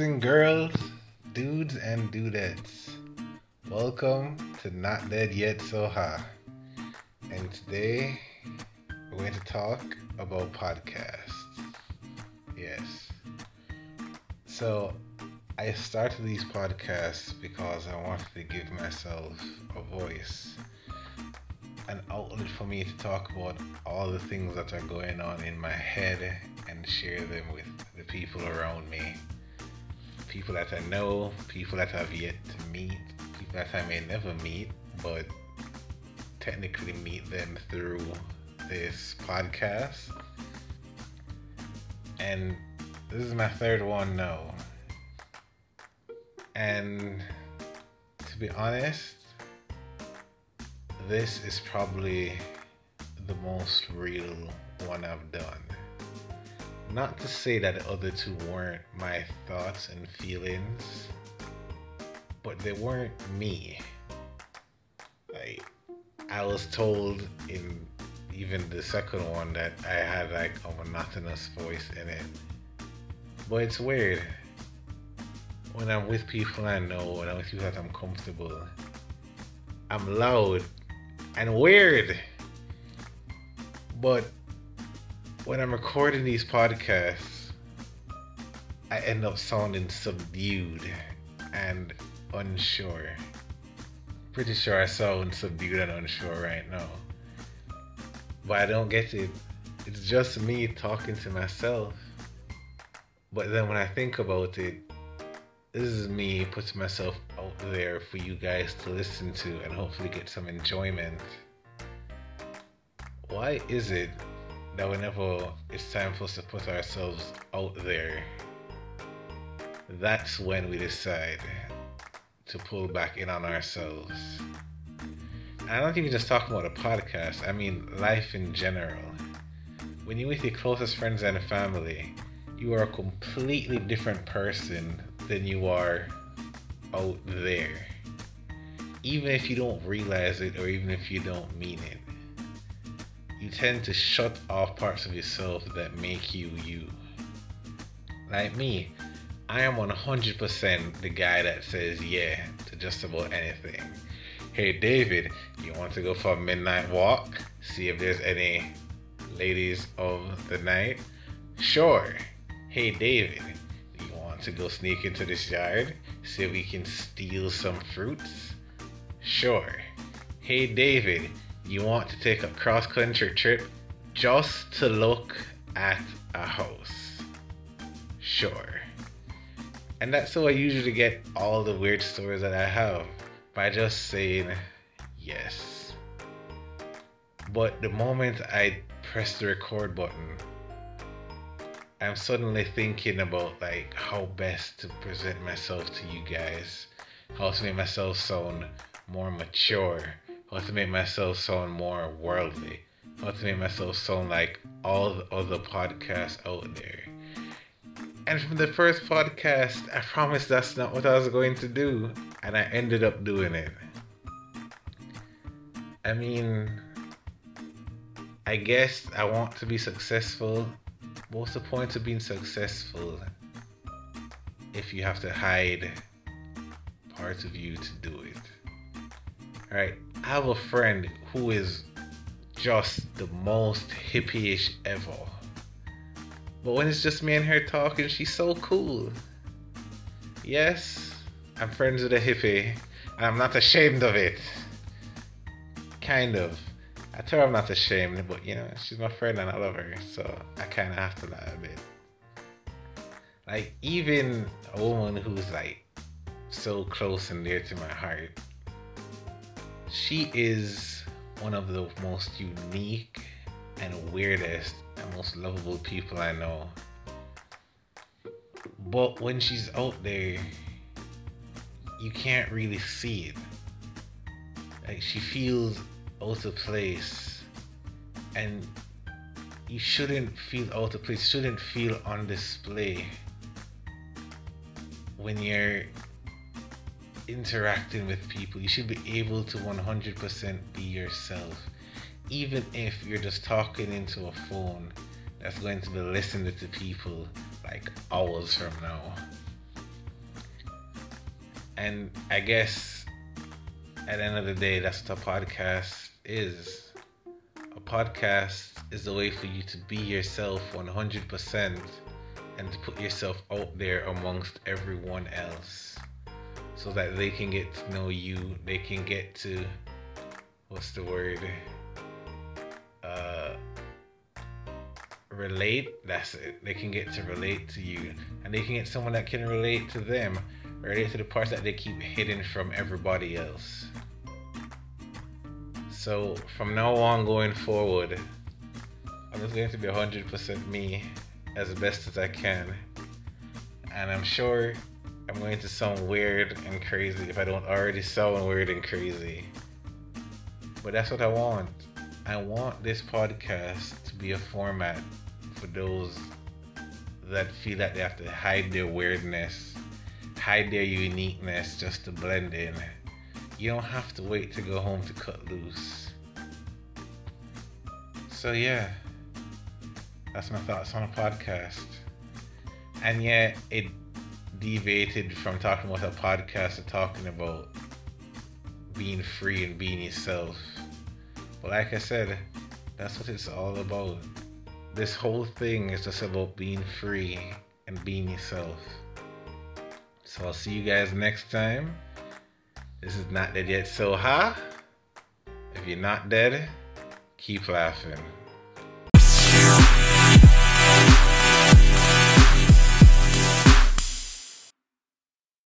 and girls, dudes and dudettes, welcome to Not Dead Yet Soha, and today we're going to talk about podcasts. Yes. So I started these podcasts because I wanted to give myself a voice, an outlet for me to talk about all the things that are going on in my head and share them with the people around me. People that I know, people that I've yet to meet, people that I may never meet, but technically meet them through this podcast. And this is my third one now. And to be honest, this is probably the most real one I've done. Not to say that the other two weren't my thoughts and feelings, but they weren't me. Like, I was told in even the second one that I had like a monotonous voice in it. But it's weird. When I'm with people I know, when I'm with people that I'm comfortable, I'm loud and weird. But when I'm recording these podcasts, I end up sounding subdued and unsure. Pretty sure I sound subdued and unsure right now. But I don't get it. It's just me talking to myself. But then when I think about it, this is me putting myself out there for you guys to listen to and hopefully get some enjoyment. Why is it that whenever it's time for us to put ourselves out there, that's when we decide to pull back in on ourselves? And I don't think we're just talking about a podcast, I mean life in general. When you're with your closest friends and family, you are a completely different person than you are out there, even if you don't realize it or even if you don't mean it. You tend to shut off parts of yourself that make you you. Like me, I am 100% the guy that says yeah to just about anything. Hey David, you want to go for a midnight walk? See if there's any ladies of the night? Sure. Hey David, to go sneak into this yard, see if we can steal some fruits? Sure. Hey David, you want to take a cross-country trip just to look at a house? Sure. And that's how I usually get all the weird stories that I have, by just saying yes. But the moment I press the record button, I'm suddenly thinking about like how best to present myself to you guys, how to make myself sound more mature, how to make myself sound more worldly, how to make myself sound like all the other podcasts out there. And from the first podcast, I promised that's not what I was going to do, and I ended up doing it. I mean, I guess I want to be successful. What's the point of being successful if you have to hide parts of you to do it? Alright, I have a friend who is just the most hippie-ish ever. But when it's just me and her talking, she's so cool. Yes, I'm friends with a hippie, and I'm not ashamed of it. Kind of. I tell her I'm not ashamed, but you know, she's my friend and I love her, so I kind of have to lie a bit. Like, even a woman who's like so close and dear to my heart, she is one of the most unique and weirdest and most lovable people I know. But when she's out there, you can't really see it. Like, she feels out of place, and you shouldn't feel out of place, shouldn't feel on display when you're interacting with people. You should be able to 100% be yourself, even if you're just talking into a phone that's going to be listened to people like hours from now. And I guess at the end of the day, that's what a podcast is. A podcast is a way for you to be yourself 100% and to put yourself out there amongst everyone else so that they can get to know you. They can get to, relate. That's it. They can get to relate to you, and they can get someone that can relate to them, relate to the parts that they keep hidden from everybody else. So from now on going forward, I'm just going to be 100% me as best as I can, and I'm sure I'm going to sound weird and crazy if I don't already sound weird and crazy, but that's what I want. I want this podcast to be a format for those that feel that they have to hide their weirdness, hide their uniqueness just to blend in. You don't have to wait to go home to cut loose. So yeah, that's my thoughts on a podcast. And yeah, it deviated from talking about a podcast to talking about being free and being yourself. But like I said, that's what it's all about. This whole thing is just about being free and being yourself. So I'll see you guys next time. This is Not Dead Yet Soha. If you're not dead, keep laughing.